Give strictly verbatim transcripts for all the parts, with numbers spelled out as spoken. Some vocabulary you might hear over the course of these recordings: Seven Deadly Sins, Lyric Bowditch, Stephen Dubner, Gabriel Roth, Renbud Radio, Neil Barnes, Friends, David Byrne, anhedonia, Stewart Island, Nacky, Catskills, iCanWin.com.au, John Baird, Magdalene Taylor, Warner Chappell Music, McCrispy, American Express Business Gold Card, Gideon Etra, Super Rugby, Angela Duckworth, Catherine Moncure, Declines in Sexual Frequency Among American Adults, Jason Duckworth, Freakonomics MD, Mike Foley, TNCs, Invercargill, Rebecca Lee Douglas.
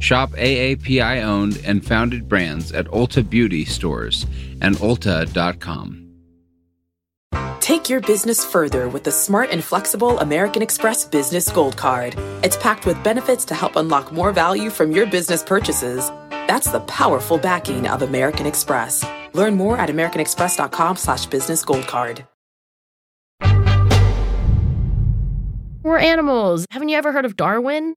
Shop A A P I-owned and founded brands at Ulta Beauty stores and ulta dot com. Take your business further with the smart and flexible American Express Business Gold Card. It's packed with benefits to help unlock more value from your business purchases. That's the powerful backing of American Express. Learn more at american express dot com slash business gold card. We're animals. Haven't you ever heard of Darwin?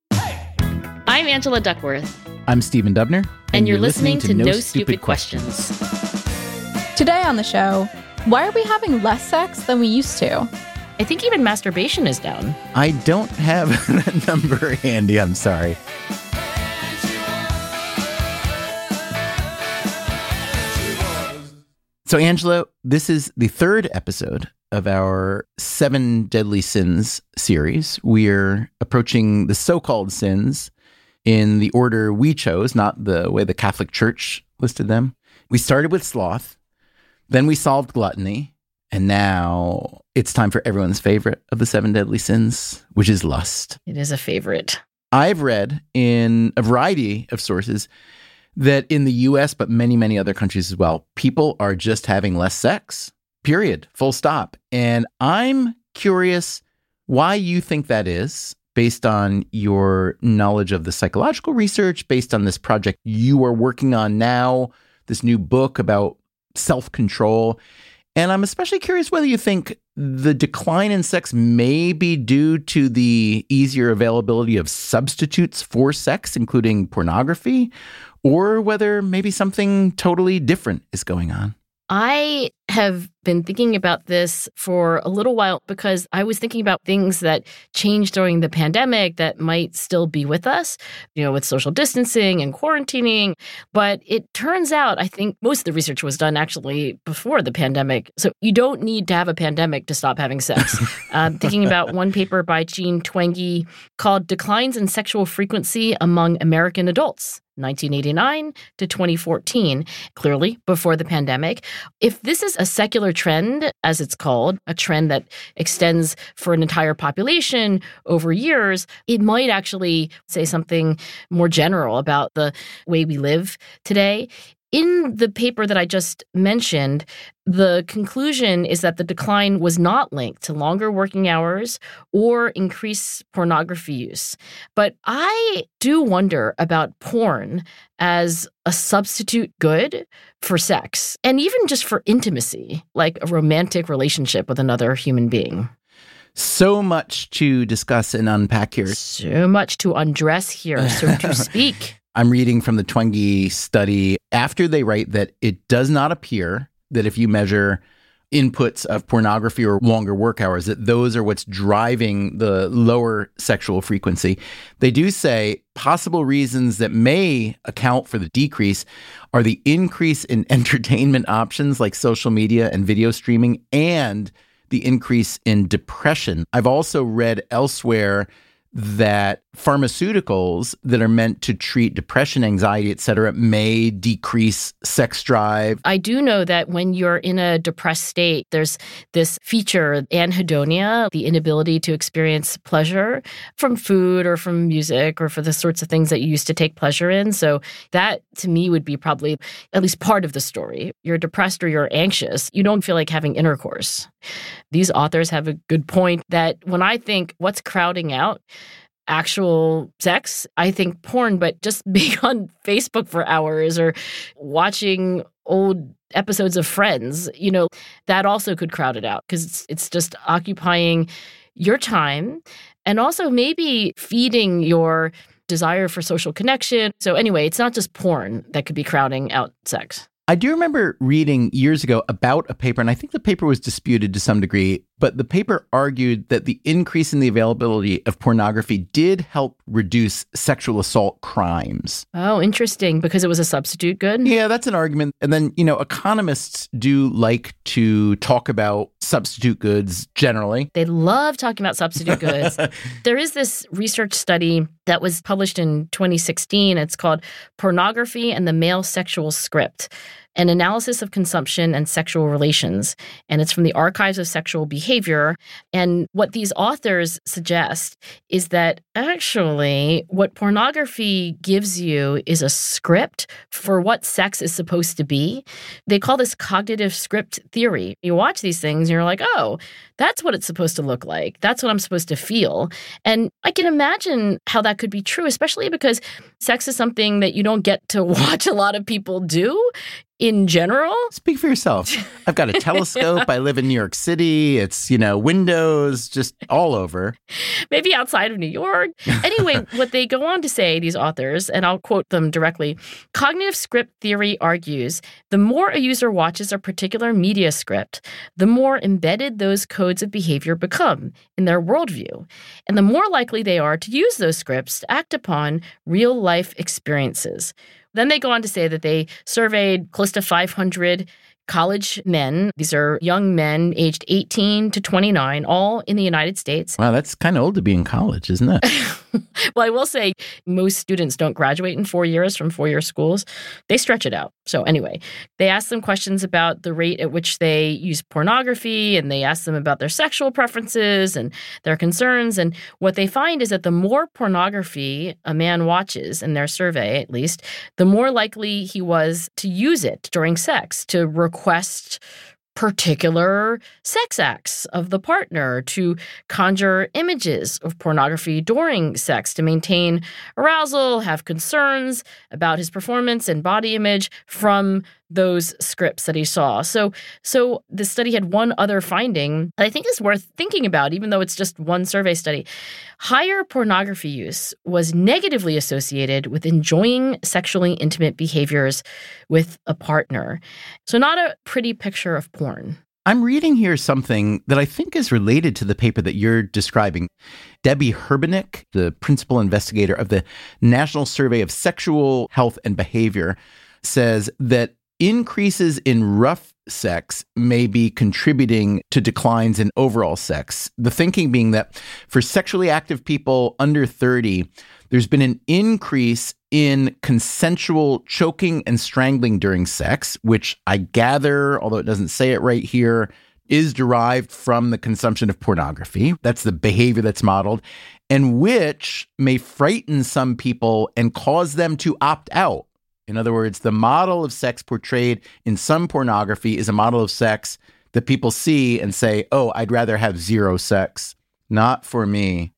I'm Angela Duckworth. I'm Stephen Dubner. And, and you're, you're listening, listening to, to No Stupid, Stupid Questions. Questions. Today on the show, why are we having less sex than we used to? I think even masturbation is down. I don't have that number handy, I'm sorry. So, Angela, this is the third episode of our Seven Deadly Sins series. We're approaching the so-called sins in the order we chose, not the way the Catholic Church listed them. We started with sloth. Then we solved gluttony, and now it's time for everyone's favorite of the seven deadly sins, which is lust. It is a favorite. I've read in a variety of sources that in the U S, but many, many other countries as well, people are just having less sex, period, full stop. And I'm curious why you think that is, based on your knowledge of the psychological research, based on this project you are working on now, this new book about self-control. And I'm especially curious whether you think the decline in sex may be due to the easier availability of substitutes for sex, including pornography, or whether maybe something totally different is going on. I have been thinking about this for a little while because I was thinking about things that changed during the pandemic that might still be with us, you know, with social distancing and quarantining. But it turns out, I think most of the research was done actually before the pandemic. So you don't need to have a pandemic to stop having sex. I'm thinking about one paper by Jean Twenge called Declines in Sexual Frequency Among American Adults, nineteen eighty-nine to twenty fourteen, clearly before the pandemic. If this is a secular trend, as it's called, a trend that extends for an entire population over years, it might actually say something more general about the way we live today. In the paper that I just mentioned, the conclusion is that the decline was not linked to longer working hours or increased pornography use. But I do wonder about porn as a substitute good for sex, and even just for intimacy, like a romantic relationship with another human being. So much to discuss and unpack here. So much to undress here, so to speak. I'm reading from the Twenge study after they write that it does not appear that if you measure inputs of pornography or longer work hours, that those are what's driving the lower sexual frequency. They do say possible reasons that may account for the decrease are the increase in entertainment options like social media and video streaming and the increase in depression. I've also read elsewhere that pharmaceuticals that are meant to treat depression, anxiety, et cetera, may decrease sex drive. I do know that when you're in a depressed state, there's this feature, anhedonia, the inability to experience pleasure from food or from music or for the sorts of things that you used to take pleasure in. So that, to me, would be probably at least part of the story. You're depressed or you're anxious. You don't feel like having intercourse. These authors have a good point that when I think what's crowding out actual sex, I think porn, but just being on Facebook for hours or watching old episodes of Friends, you know, that also could crowd it out because it's, it's just occupying your time and also maybe feeding your desire for social connection. So anyway, it's not just porn that could be crowding out sex. I do remember reading years ago about a paper, and I think the paper was disputed to some degree, but the paper argued that the increase in the availability of pornography did help reduce sexual assault crimes. Oh, interesting, because it was a substitute good? Yeah, that's an argument. And then, you know, economists do like to talk about substitute goods generally. They love talking about substitute goods. There is this research study that was published in twenty sixteen. It's called Pornography and the Male Sexual Script, an analysis of consumption and sexual relations. And it's from the Archives of Sexual Behavior. And what these authors suggest is that actually what pornography gives you is a script for what sex is supposed to be. They call this cognitive script theory. You watch these things and you're like, oh, that's what it's supposed to look like. That's what I'm supposed to feel. And I can imagine how that could be true, especially because sex is something that you don't get to watch a lot of people do. In general? Speak for yourself. I've got a telescope. I live in New York City. It's, you know, windows just all over. Maybe outside of New York. Anyway, what they go on to say, these authors, and I'll quote them directly, cognitive script theory argues the more a user watches a particular media script, the more embedded those codes of behavior become in their worldview, and the more likely they are to use those scripts to act upon real-life experiences. Then they go on to say that they surveyed close to five hundred college men. These are young men aged eighteen to twenty-nine, all in the United States. Wow, that's kind of old to be in college, isn't it? Well, I will say most students don't graduate in four years from four-year schools. They stretch it out. So anyway, they asked them questions about the rate at which they use pornography, and they asked them about their sexual preferences and their concerns. And what they find is that the more pornography a man watches, in their survey at least, the more likely he was to use it during sex, to request particular sex acts of the partner, to conjure images of pornography during sex, to maintain arousal, have concerns about his performance and body image from those scripts that he saw. So so the study had one other finding that I think is worth thinking about, even though it's just one survey study. Higher pornography use was negatively associated with enjoying sexually intimate behaviors with a partner. So not a pretty picture of porn. I'm reading here something that I think is related to the paper that you're describing. Debbie Herbenick, the principal investigator of the National Survey of Sexual Health and Behavior, says that increases in rough sex may be contributing to declines in overall sex. The thinking being that for sexually active people under thirty, there's been an increase in consensual choking and strangling during sex, which I gather, although it doesn't say it right here, is derived from the consumption of pornography. That's the behavior that's modeled, and which may frighten some people and cause them to opt out. In other words, the model of sex portrayed in some pornography is a model of sex that people see and say, oh, I'd rather have zero sex. Not for me.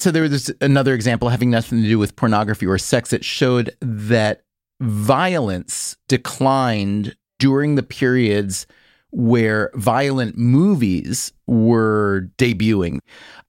So there was another example having nothing to do with pornography or sex that showed that violence declined during the periods where violent movies were debuting.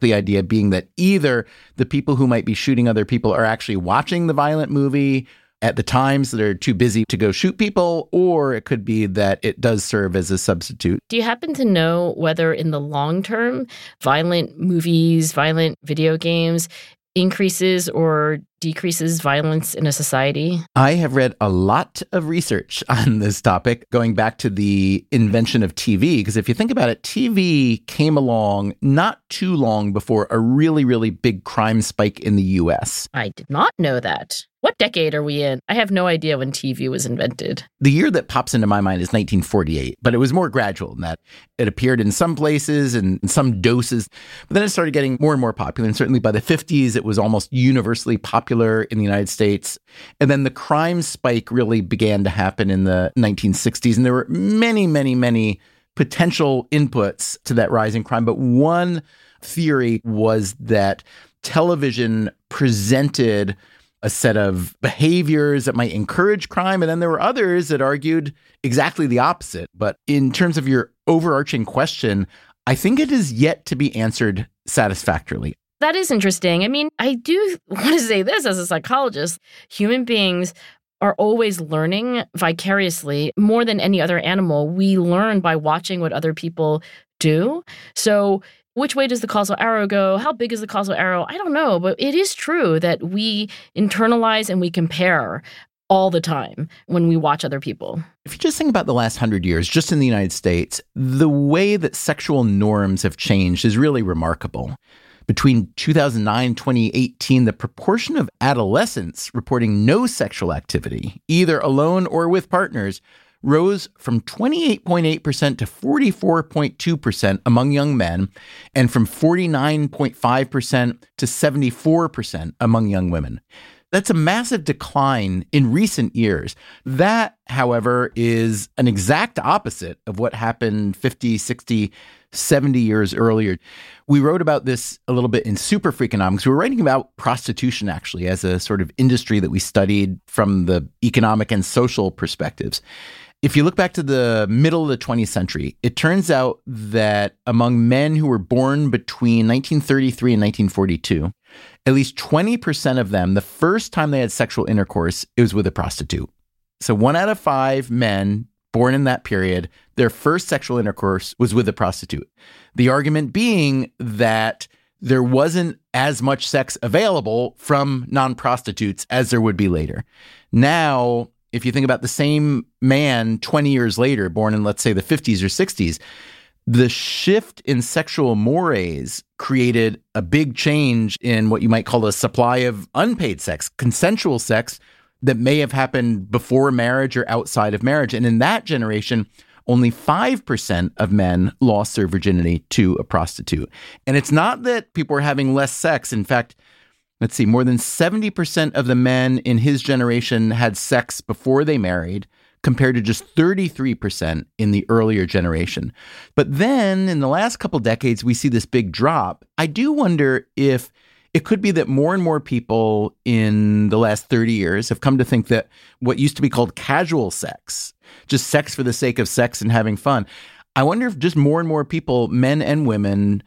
The idea being that either the people who might be shooting other people are actually watching the violent movie at the times that are too busy to go shoot people, or it could be that it does serve as a substitute. Do you happen to know whether in the long term, violent movies, violent video games increases or decreases violence in a society? I have read a lot of research on this topic, going back to the invention of T V, because if you think about it, T V came along not too long before a really, really big crime spike in the U S. I did not know that. What decade are we in? I have no idea when T V was invented. The year that pops into my mind is nineteen forty-eight, but it was more gradual than that. It appeared in some places and in some doses, but then it started getting more and more popular. And certainly by the fifties, it was almost universally popular in the United States. And then the crime spike really began to happen in the nineteen sixties. And there were many, many, many potential inputs to that rise in crime. But one theory was that television presented a set of behaviors that might encourage crime. And then there were others that argued exactly the opposite. But in terms of your overarching question, I think it is yet to be answered satisfactorily. That is interesting. I mean, I do want to say this as a psychologist. Human beings are always learning vicariously more than any other animal. We learn by watching what other people do. So which way does the causal arrow go? How big is the causal arrow? I don't know, but it is true that we internalize and we compare all the time when we watch other people. If you just think about the last hundred years, just in the United States, the way that sexual norms have changed is really remarkable. Between two thousand nine and twenty eighteen, the proportion of adolescents reporting no sexual activity, either alone or with partners, rose from twenty-eight point eight percent to forty-four point two percent among young men, and from forty-nine point five percent to seventy-four percent among young women. That's a massive decline in recent years. That, however, is an exact opposite of what happened fifty, sixty, seventy years earlier. We wrote about this a little bit in Super Freakonomics. We were writing about prostitution, actually, as a sort of industry that we studied from the economic and social perspectives. If you look back to the middle of the twentieth century, it turns out that among men who were born between nineteen thirty-three and nineteen forty-two, at least twenty percent of them, the first time they had sexual intercourse, it was with a prostitute. So one out of five men born in that period, their first sexual intercourse was with a prostitute. The argument being that there wasn't as much sex available from non-prostitutes as there would be later. Now, if you think about the same man twenty years later, born in, let's say, the fifties or sixties, the shift in sexual mores created a big change in what you might call a supply of unpaid sex, consensual sex that may have happened before marriage or outside of marriage. And in that generation, only five percent of men lost their virginity to a prostitute. And it's not that people are having less sex. In fact, let's see, more than seventy percent of the men in his generation had sex before they married, compared to just thirty-three percent in the earlier generation. But then in the last couple decades, we see this big drop. I do wonder if it could be that more and more people in the last thirty years have come to think that what used to be called casual sex, just sex for the sake of sex and having fun, I wonder if just more and more people, men and women,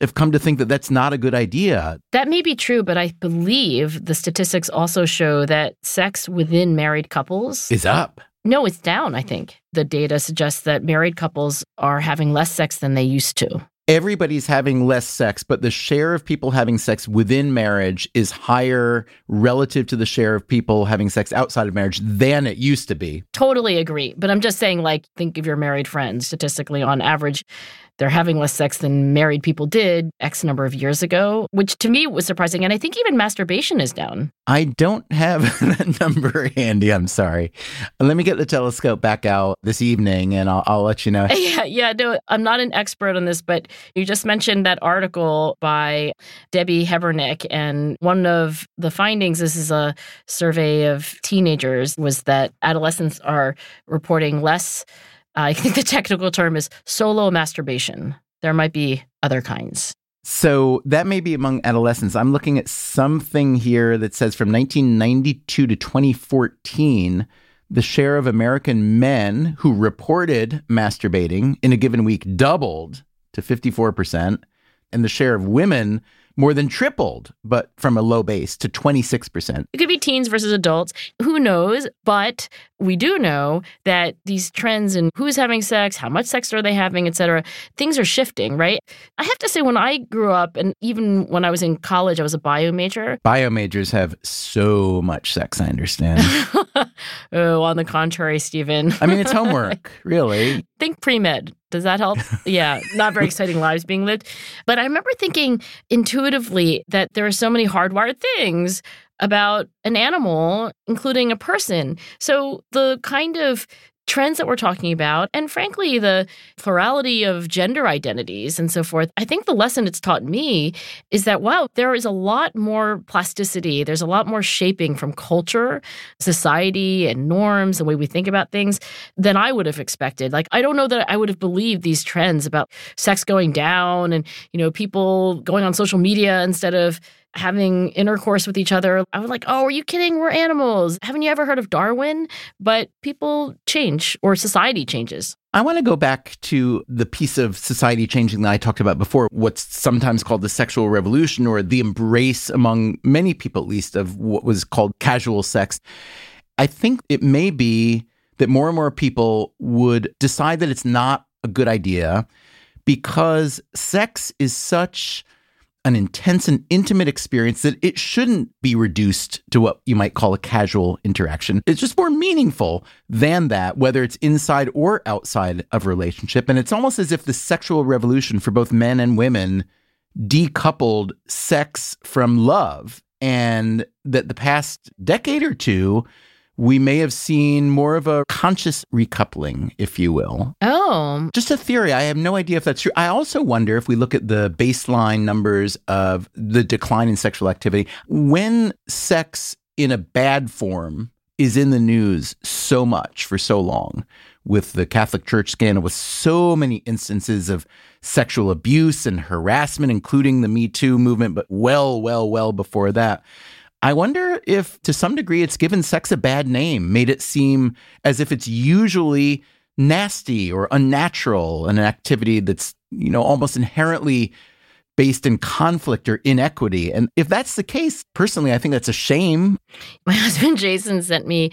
have come to think that that's not a good idea. That may be true, but I believe the statistics also show that sex within married couples is up. No, it's down, I think. The data suggests that married couples are having less sex than they used to. Everybody's having less sex, but the share of people having sex within marriage is higher relative to the share of people having sex outside of marriage than it used to be. Totally agree. But I'm just saying, like, think of your married friends. Statistically, on average, they're having less sex than married people did X number of years ago, which to me was surprising. And I think even masturbation is down. I don't have that number handy. I'm sorry. Let me get the telescope back out this evening and I'll, I'll let you know. Yeah, yeah, no, I'm not an expert on this, but you just mentioned that article by Debbie Herbenick. And one of the findings, this is a survey of teenagers, was that adolescents are reporting less. I think the technical term is solo masturbation. There might be other kinds. So that may be among adolescents. I'm looking at something here that says from nineteen ninety-two to twenty fourteen, the share of American men who reported masturbating in a given week doubled to fifty-four percent, and the share of women more than tripled, but from a low base to twenty-six percent. It could be teens versus adults. Who knows? But we do know that these trends in who's having sex, how much sex are they having, et cetera, things are shifting, right? I have to say, when I grew up, and even when I was in college, I was a bio major. Bio majors have so much sex, I understand. Oh, on the contrary, Stephen. I mean, it's homework, really. Think pre-med. Does that help? Yeah, not very exciting lives being lived. But I remember thinking intuitively that there are so many hardwired things about an animal, including a person. So the kind of trends that we're talking about, and frankly, the plurality of gender identities and so forth, I think the lesson it's taught me is that, wow, there is a lot more plasticity. There's a lot more shaping from culture, society, and norms, the way we think about things, than I would have expected. Like, I don't know that I would have believed these trends about sex going down and, you know, people going on social media instead of having intercourse with each other. I was like, oh, are you kidding? We're animals. Haven't you ever heard of Darwin? But people change, or society changes. I want to go back to the piece of society changing that I talked about before, what's sometimes called the sexual revolution, or the embrace among many people, at least, of what was called casual sex. I think it may be that more and more people would decide that it's not a good idea because sex is such an intense and intimate experience that it shouldn't be reduced to what you might call a casual interaction. It's just more meaningful than that, whether it's inside or outside of a relationship. And it's almost as if the sexual revolution for both men and women decoupled sex from love, and that the past decade or two, we may have seen more of a conscious recoupling, if you will. Oh. Just a theory. I have no idea if that's true. I also wonder if we look at the baseline numbers of the decline in sexual activity, when sex in a bad form is in the news so much for so long, with the Catholic Church scandal, with so many instances of sexual abuse and harassment, including the Me Too movement, but well, well, well before that. I wonder if, to some degree, it's given sex a bad name, made it seem as if it's usually nasty or unnatural, an activity that's, you know, almost inherently based in conflict or inequity. And if that's the case, personally, I think that's a shame. My husband, Jason, sent me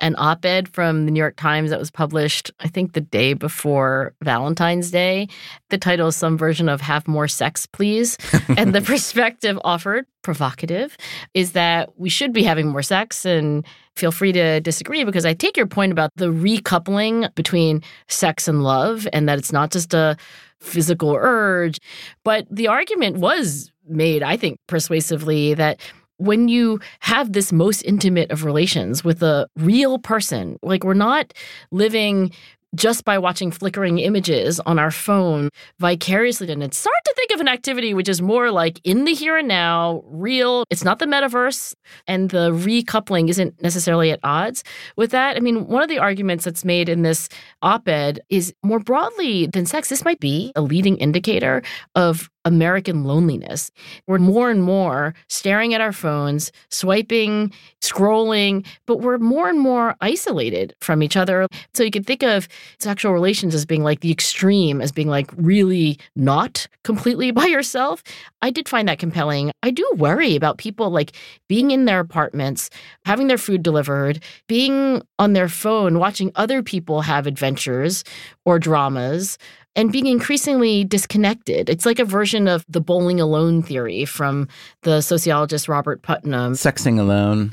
an op-ed from the New York Times that was published, I think, the day before Valentine's Day. The title is some version of Have More Sex, Please. And the perspective offered, provocative, is that we should be having more sex, and feel free to disagree, because I take your point about the recoupling between sex and love and that it's not just a physical urge. But the argument was made, I think, persuasively, that when you have this most intimate of relations with a real person, like, we're not living just by watching flickering images on our phone vicariously. And it's hard to think of an activity which is more like in the here and now, real. It's not the metaverse, and the recoupling isn't necessarily at odds with that. I mean, one of the arguments that's made in this op-ed is, more broadly than sex, this might be a leading indicator of American loneliness. We're more and more staring at our phones, swiping, scrolling, but we're more and more isolated from each other. So you could think of sexual relations as being like the extreme, as being like really not completely by yourself. I did find that compelling. I do worry about people like being in their apartments, having their food delivered, being on their phone, watching other people have adventures or dramas, and being increasingly disconnected. It's like a version of the bowling alone theory from the sociologist Robert Putnam. Sexing alone.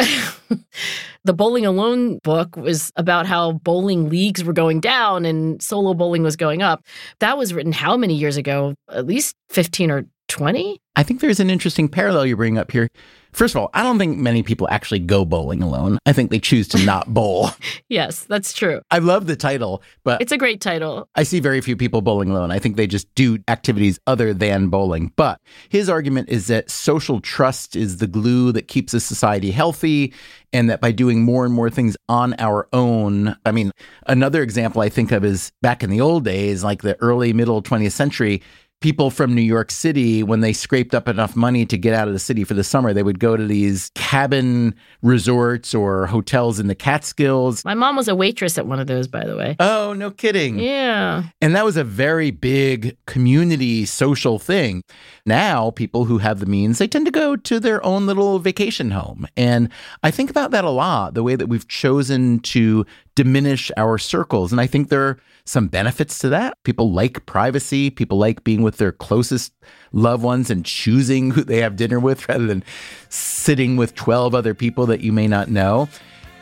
The Bowling Alone book was about how bowling leagues were going down and solo bowling was going up. That was written how many years ago? At least fifteen or twenty? I think there's an interesting parallel you bring up here. First of all, I don't think many people actually go bowling alone. I think they choose to not bowl. Yes, that's true. I love the title, but it's a great title. I see very few people bowling alone. I think they just do activities other than bowling. But his argument is that social trust is the glue that keeps a society healthy, and that by doing more and more things on our own, I mean, another example I think of is back in the old days, like the early middle twentieth century, people from New York City, when they scraped up enough money to get out of the city for the summer, they would go to these cabin resorts or hotels in the Catskills. My mom was a waitress at one of those, by the way. Oh, no kidding. Yeah. And that was a very big community social thing. Now, people who have the means, they tend to go to their own little vacation home. And I think about that a lot, the way that we've chosen to diminish our circles. And I think there are some benefits to that. People like privacy. People like being with their closest loved ones and choosing who they have dinner with rather than sitting with twelve other people that you may not know.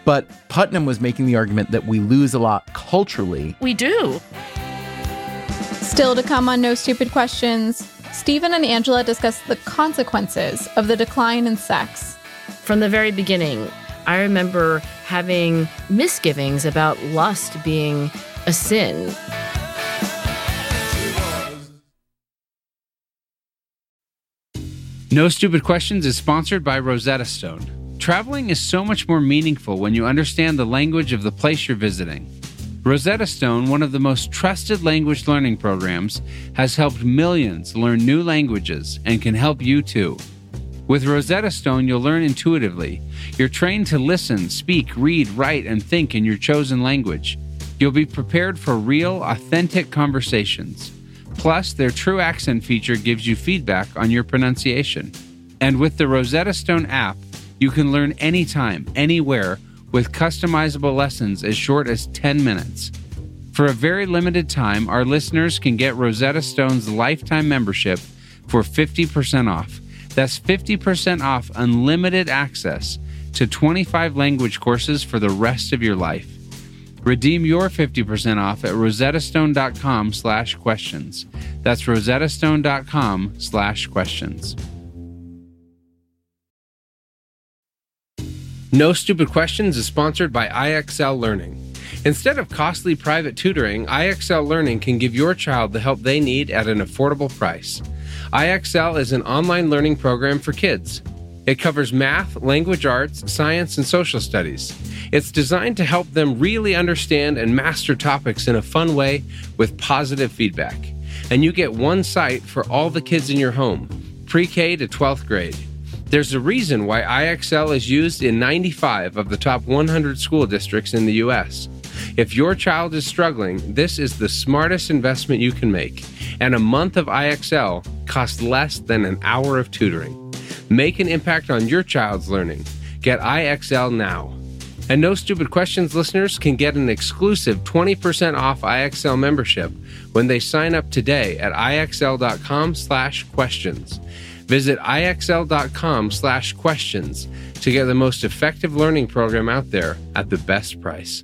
But Putnam was making the argument that we lose a lot culturally. We do. Still to come on No Stupid Questions, Stephen and Angela discuss the consequences of the decline in sex. From the very beginning, I remember having misgivings about lust being a sin. No Stupid Questions is sponsored by Rosetta Stone. Traveling is so much more meaningful when you understand the language of the place you're visiting. Rosetta Stone, one of the most trusted language learning programs, has helped millions learn new languages and can help you too. With Rosetta Stone, you'll learn intuitively. You're trained to listen, speak, read, write, and think in your chosen language. You'll be prepared for real, authentic conversations. Plus, their true accent feature gives you feedback on your pronunciation. And with the Rosetta Stone app, you can learn anytime, anywhere, with customizable lessons as short as ten minutes. For a very limited time, our listeners can get Rosetta Stone's lifetime membership for fifty percent off. That's fifty percent off unlimited access to twenty-five language courses for the rest of your life. Redeem your fifty percent off at rosettastone.com slash questions. That's rosettastone.com slash questions. No Stupid Questions is sponsored by I X L Learning. Instead of costly private tutoring, I X L Learning can give your child the help they need at an affordable price. I X L is an online learning program for kids. It covers math, language arts, science, and social studies. It's designed to help them really understand and master topics in a fun way with positive feedback. And you get one site for all the kids in your home, pre-K to twelfth grade. There's a reason why I X L is used in ninety-five of the top one hundred school districts in the U S. If your child is struggling, this is the smartest investment you can make, and a month of I X L costs less than an hour of tutoring. Make an impact on your child's learning. Get I X L now. And No Stupid Questions listeners can get an exclusive twenty percent off I X L membership when they sign up today at IXL.com slash questions. Visit IXL.com slash questions to get the most effective learning program out there at the best price.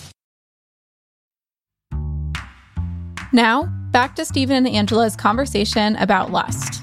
Now, back to Stephen and Angela's conversation about lust.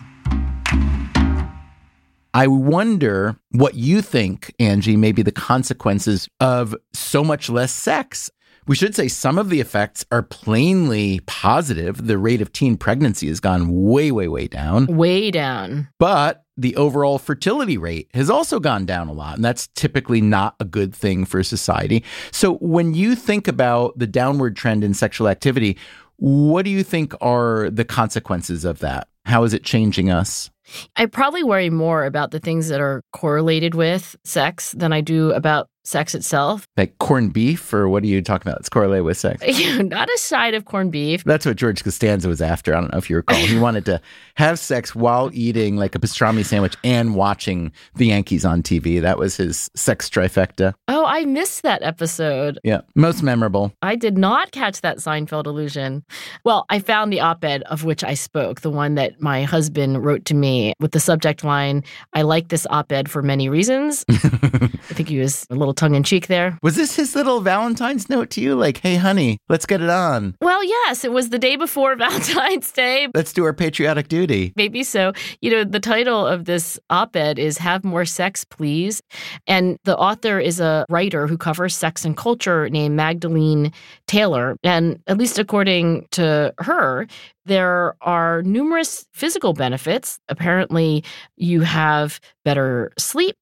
I wonder what you think, Angie, may be the consequences of so much less sex. We should say some of the effects are plainly positive. The rate of teen pregnancy has gone way, way, way down. Way down. But the overall fertility rate has also gone down a lot, and that's typically not a good thing for society. So when you think about the downward trend in sexual activity, what do you think are the consequences of that? How is it changing us? I probably worry more about the things that are correlated with sex than I do about sex itself. Like corned beef, or what are you talking about? It's correlated with sex. Not a side of corned beef. That's what George Costanza was after. I don't know if you recall. He wanted to have sex while eating like a pastrami sandwich and watching the Yankees on T V. That was his sex trifecta. Oh, I missed that episode. Yeah, most memorable. I did not catch that Seinfeld allusion. Well, I found the op-ed of which I spoke, the one that my husband wrote to me with the subject line, "I like this op-ed for many reasons." I think he was a little tongue-in-cheek there. Was this his little Valentine's note to you? Like, hey, honey, let's get it on. Well, yes, it was the day before Valentine's Day. Let's do our patriotic duty. Maybe so. You know, the title of this op-ed is Have More Sex, Please. And the author is a writer who covers sex and culture named Magdalene Taylor. And at least according to her, there are numerous physical benefits. Apparently, you have better sleep.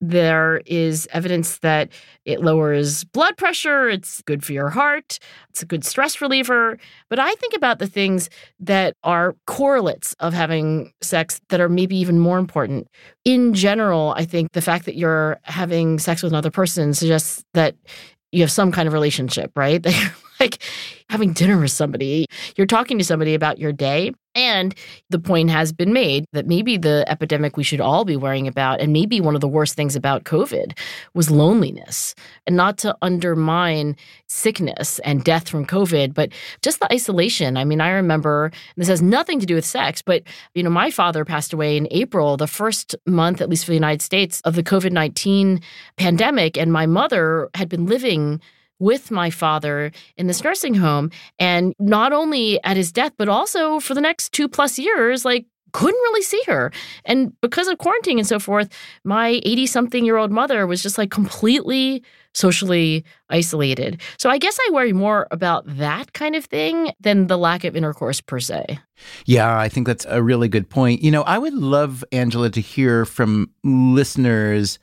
There is evidence that it lowers blood pressure. It's good for your heart. It's a good stress reliever. But I think about the things that are correlates of having sex that are maybe even more important. In general, I think the fact that you're having sex with another person suggests that you have some kind of relationship, right? Like having dinner with somebody, you're talking to somebody about your day. And the point has been made that maybe the epidemic we should all be worrying about, and maybe one of the worst things about COVID, was loneliness. And not to undermine sickness and death from COVID, but just the isolation. I mean, I remember, and this has nothing to do with sex, but, you know, my father passed away in April, the first month, at least for the United States, of the COVID nineteen pandemic. And my mother had been living with my father in this nursing home, and not only at his death, but also for the next two plus years, like, couldn't really see her. And because of quarantine and so forth, my eighty-something-year-old mother was just, like, completely socially isolated. So I guess I worry more about that kind of thing than the lack of intercourse per se. Yeah, I think that's a really good point. You know, I would love, Angela, to hear from listeners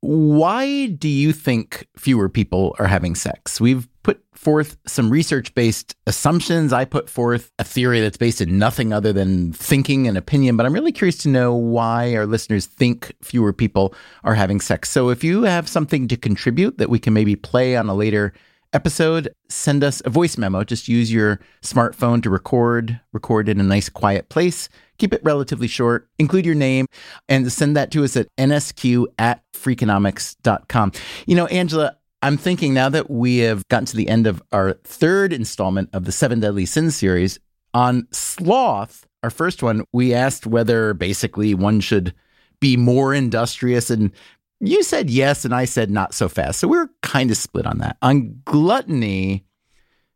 Why do you think fewer people are having sex? We've put forth some research-based assumptions. I put forth a theory that's based in nothing other than thinking and opinion, but I'm really curious to know why our listeners think fewer people are having sex. So if you have something to contribute that we can maybe play on a later episode, send us a voice memo. Just use your smartphone to record, record in a nice quiet place. Keep it relatively short, include your name, and send that to us at n s q at freakonomics dot com. You know, Angela, I'm thinking now that we have gotten to the end of our third installment of the Seven Deadly Sins series, on sloth, our first one, we asked whether basically one should be more industrious, and you said yes, and I said not so fast. So we were kind of split on that. On gluttony,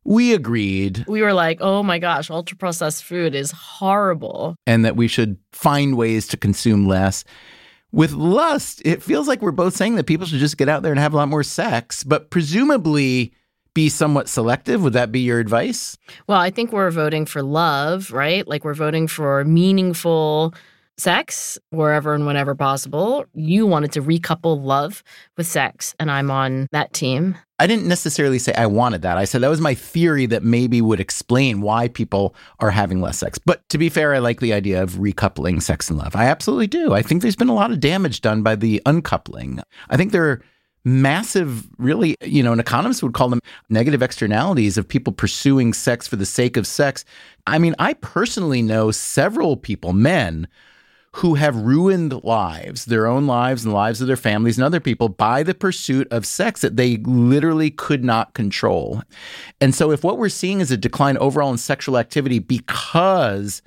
we agreed. We were like, oh my gosh, ultra-processed food is horrible. And that we should find ways to consume less. With lust, it feels like we're both saying that people should just get out there and have a lot more sex, but presumably be somewhat selective. Would that be your advice? Well, I think we're voting for love, right? Like we're voting for meaningful sex wherever and whenever possible. You wanted to recouple love with sex, and I'm on that team. I didn't necessarily say I wanted that. I said that was my theory that maybe would explain why people are having less sex. But to be fair, I like the idea of recoupling sex and love. I absolutely do. I think there's been a lot of damage done by the uncoupling. I think there are massive, really, you know, an economist would call them negative externalities of people pursuing sex for the sake of sex. I mean, I personally know several people, men, who have ruined lives, their own lives and the lives of their families and other people by the pursuit of sex that they literally could not control. And so if what we're seeing is a decline overall in sexual activity because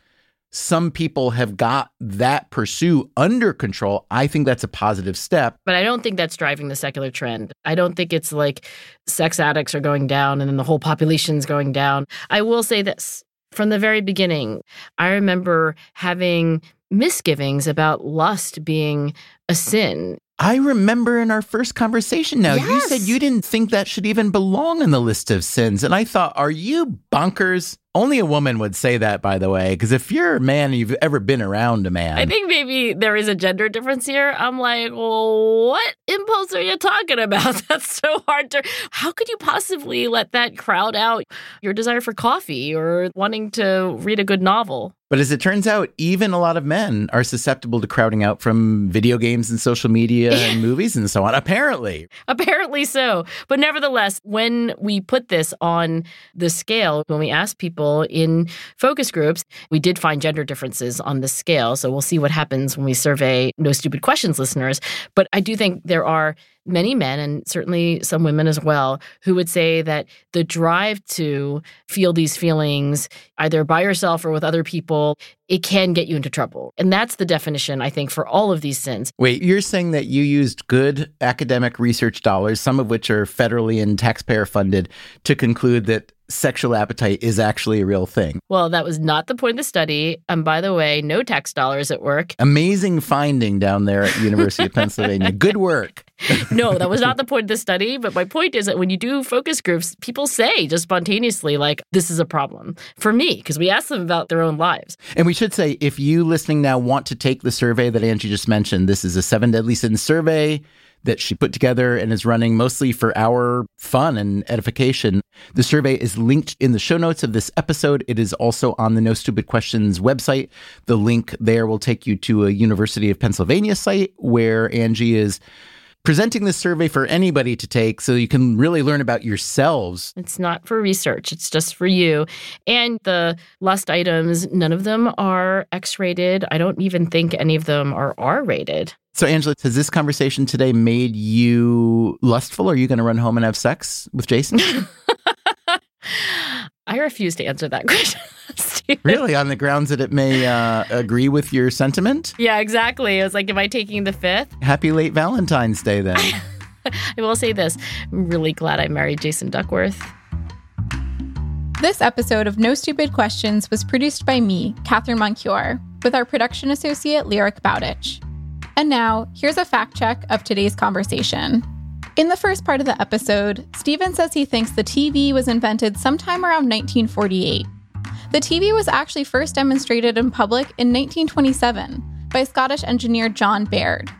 some people have got that pursuit under control, I think that's a positive step. But I don't think that's driving the secular trend. I don't think it's like sex addicts are going down and then the whole population's going down. I will say this. From the very beginning, I remember having misgivings about lust being a sin. I remember in our first conversation now, yes. You said you didn't think that should even belong in the list of sins. And I thought, are you bonkers? Only a woman would say that, by the way, because if you're a man and you've ever been around a man. I think maybe there is a gender difference here. I'm like, well, what impulse are you talking about? That's so hard to... How could you possibly let that crowd out your desire for coffee or wanting to read a good novel? But as it turns out, even a lot of men are susceptible to crowding out from video games and social media and movies and so on, apparently. Apparently so. But nevertheless, when we put this on the scale, when we ask people in focus groups, we did find gender differences on the scale. So we'll see what happens when we survey No Stupid Questions listeners. But I do think there are many men, and certainly some women as well, who would say that the drive to feel these feelings, either by yourself or with other people, it can get you into trouble. And that's the definition, I think, for all of these sins. Wait, you're saying that you used good academic research dollars, some of which are federally and taxpayer funded, to conclude that sexual appetite is actually a real thing? Well, that was not the point of the study. And by the way, no tax dollars at work. Amazing finding down there at the University of Pennsylvania. Good work. No, that was not the point of the study. But my point is that when you do focus groups, people say just spontaneously, like, this is a problem for me, because we ask them about their own lives. And we should say, if you listening now want to take the survey that Angie just mentioned, this is a Seven Deadly Sins survey that she put together and is running mostly for our fun and edification. The survey is linked in the show notes of this episode. It is also on the No Stupid Questions website. The link there will take you to a University of Pennsylvania site where Angie is presenting this survey for anybody to take so you can really learn about yourselves. It's not for research. It's just for you. And the lust items, none of them are X-rated. I don't even think any of them are R-rated. So, Angela, has this conversation today made you lustful? Are you going to run home and have sex with Jason? I refuse to answer that question. Really? On the grounds that it may uh, agree with your sentiment? Yeah, exactly. I was like, am I taking the fifth? Happy late Valentine's Day, then. I will say this. I'm really glad I married Jason Duckworth. This episode of No Stupid Questions was produced by me, Catherine Moncure, with our production associate, Lyric Bowditch. And now, here's a fact check of today's conversation. In the first part of the episode, Stephen says he thinks the T V was invented sometime around nineteen forty-eight. The T V was actually first demonstrated in public in nineteen twenty-seven by Scottish engineer John Baird.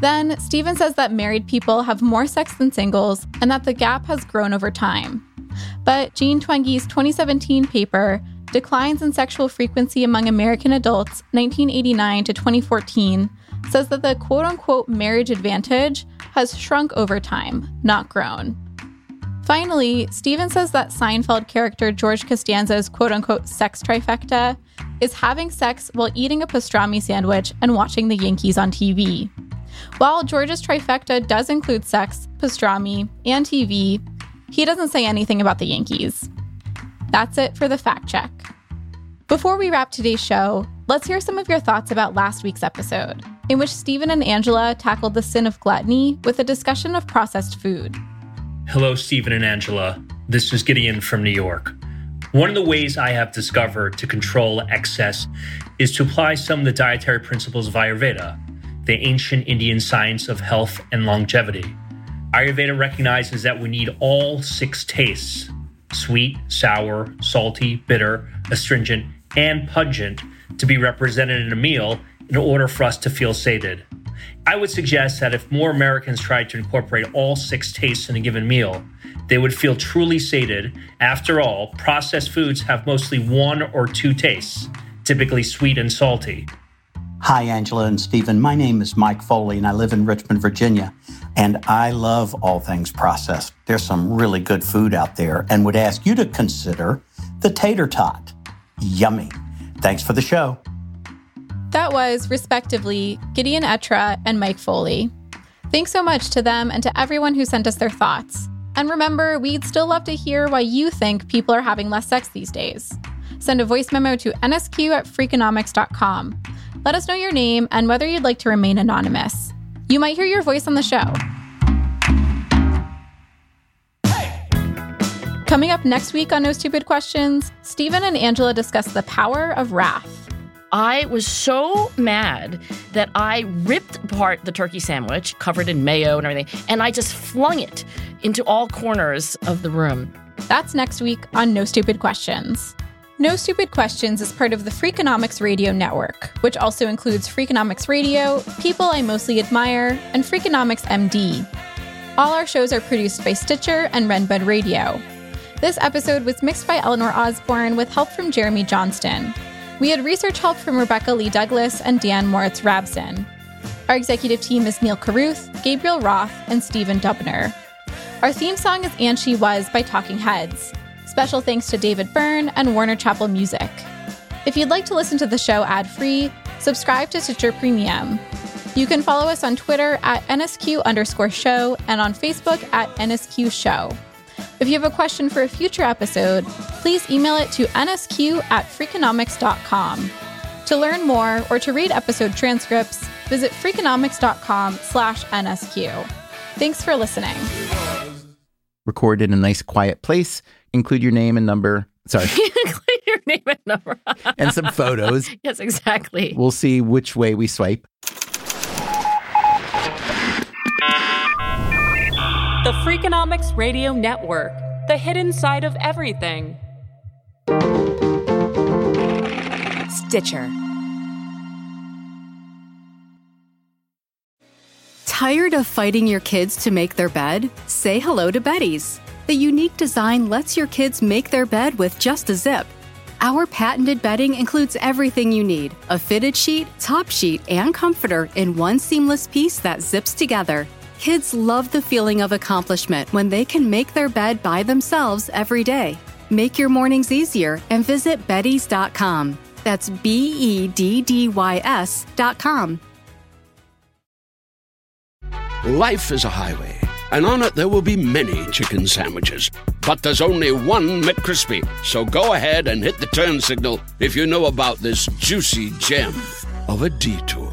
Then, Stephen says that married people have more sex than singles and that the gap has grown over time. But Jean Twenge's twenty seventeen paper, Declines in Sexual Frequency Among American Adults, nineteen eighty-nine to twenty fourteen, says that the quote-unquote marriage advantage has shrunk over time, not grown. Finally, Stephen says that Seinfeld character George Costanza's quote-unquote sex trifecta is having sex while eating a pastrami sandwich and watching the Yankees on T V. While George's trifecta does include sex, pastrami, and T V, he doesn't say anything about the Yankees. That's it for the fact check. Before we wrap today's show, let's hear some of your thoughts about last week's episode, in which Stephen and Angela tackled the sin of gluttony with a discussion of processed food. Hello, Stephen and Angela. This is Gideon from New York. One of the ways I have discovered to control excess is to apply some of the dietary principles of Ayurveda, the ancient Indian science of health and longevity. Ayurveda recognizes that we need all six tastes, sweet, sour, salty, bitter, astringent, and pungent, to be represented in a meal in order for us to feel sated. I would suggest that if more Americans tried to incorporate all six tastes in a given meal, they would feel truly sated. After all, processed foods have mostly one or two tastes, typically sweet and salty. Hi, Angela and Stephen. My name is Mike Foley, and I live in Richmond, Virginia, and I love all things processed. There's some really good food out there, and would ask you to consider the tater tot. Yummy. Thanks for the show. That was, respectively, Gideon Etra and Mike Foley. Thanks so much to them and to everyone who sent us their thoughts. And remember, we'd still love to hear why you think people are having less sex these days. Send a voice memo to N S Q at freakonomics dot com. Let us know your name and whether you'd like to remain anonymous. You might hear your voice on the show. Hey! Coming up next week on No Stupid Questions, Stephen and Angela discuss the power of wrath. I was so mad that I ripped apart the turkey sandwich, covered in mayo and everything, and I just flung it into all corners of the room. That's next week on No Stupid Questions. No Stupid Questions is part of the Freakonomics Radio Network, which also includes Freakonomics Radio, People I Mostly Admire, and Freakonomics M D. All our shows are produced by Stitcher and Renbud Radio. This episode was mixed by Eleanor Osborne with help from Jeremy Johnston. We had research help from Rebecca Lee Douglas and Dan Moritz-Rabson. Our executive team is Neil Carruth, Gabriel Roth, and Stephen Dubner. Our theme song is And She Was by Talking Heads. Special thanks to David Byrne and Warner Chappell Music. If you'd like to listen to the show ad-free, subscribe to Stitcher Premium. You can follow us on Twitter at NSQ underscore show and on Facebook at NSQ show. If you have a question for a future episode, please email it to N S Q at freakonomics dot com. To learn more or to read episode transcripts, visit freakonomics dot com slash N S Q. Thanks for listening. Recorded in a nice quiet place. Include your name and number. Sorry. Include your name and number. And some photos. Yes, exactly. We'll see which way we swipe. The Freakonomics Radio Network, the hidden side of everything. Stitcher. Tired of fighting your kids to make their bed? Say hello to Betty's. The unique design lets your kids make their bed with just a zip. Our patented bedding includes everything you need, a fitted sheet, top sheet, and comforter in one seamless piece that zips together. Kids love the feeling of accomplishment when they can make their bed by themselves every day. Make your mornings easier and visit beddys dot com. That's B E D D Y S dot com. Life is a highway, and on it there will be many chicken sandwiches. But there's only one McCrispy, so go ahead and hit the turn signal if you know about this juicy gem of a detour.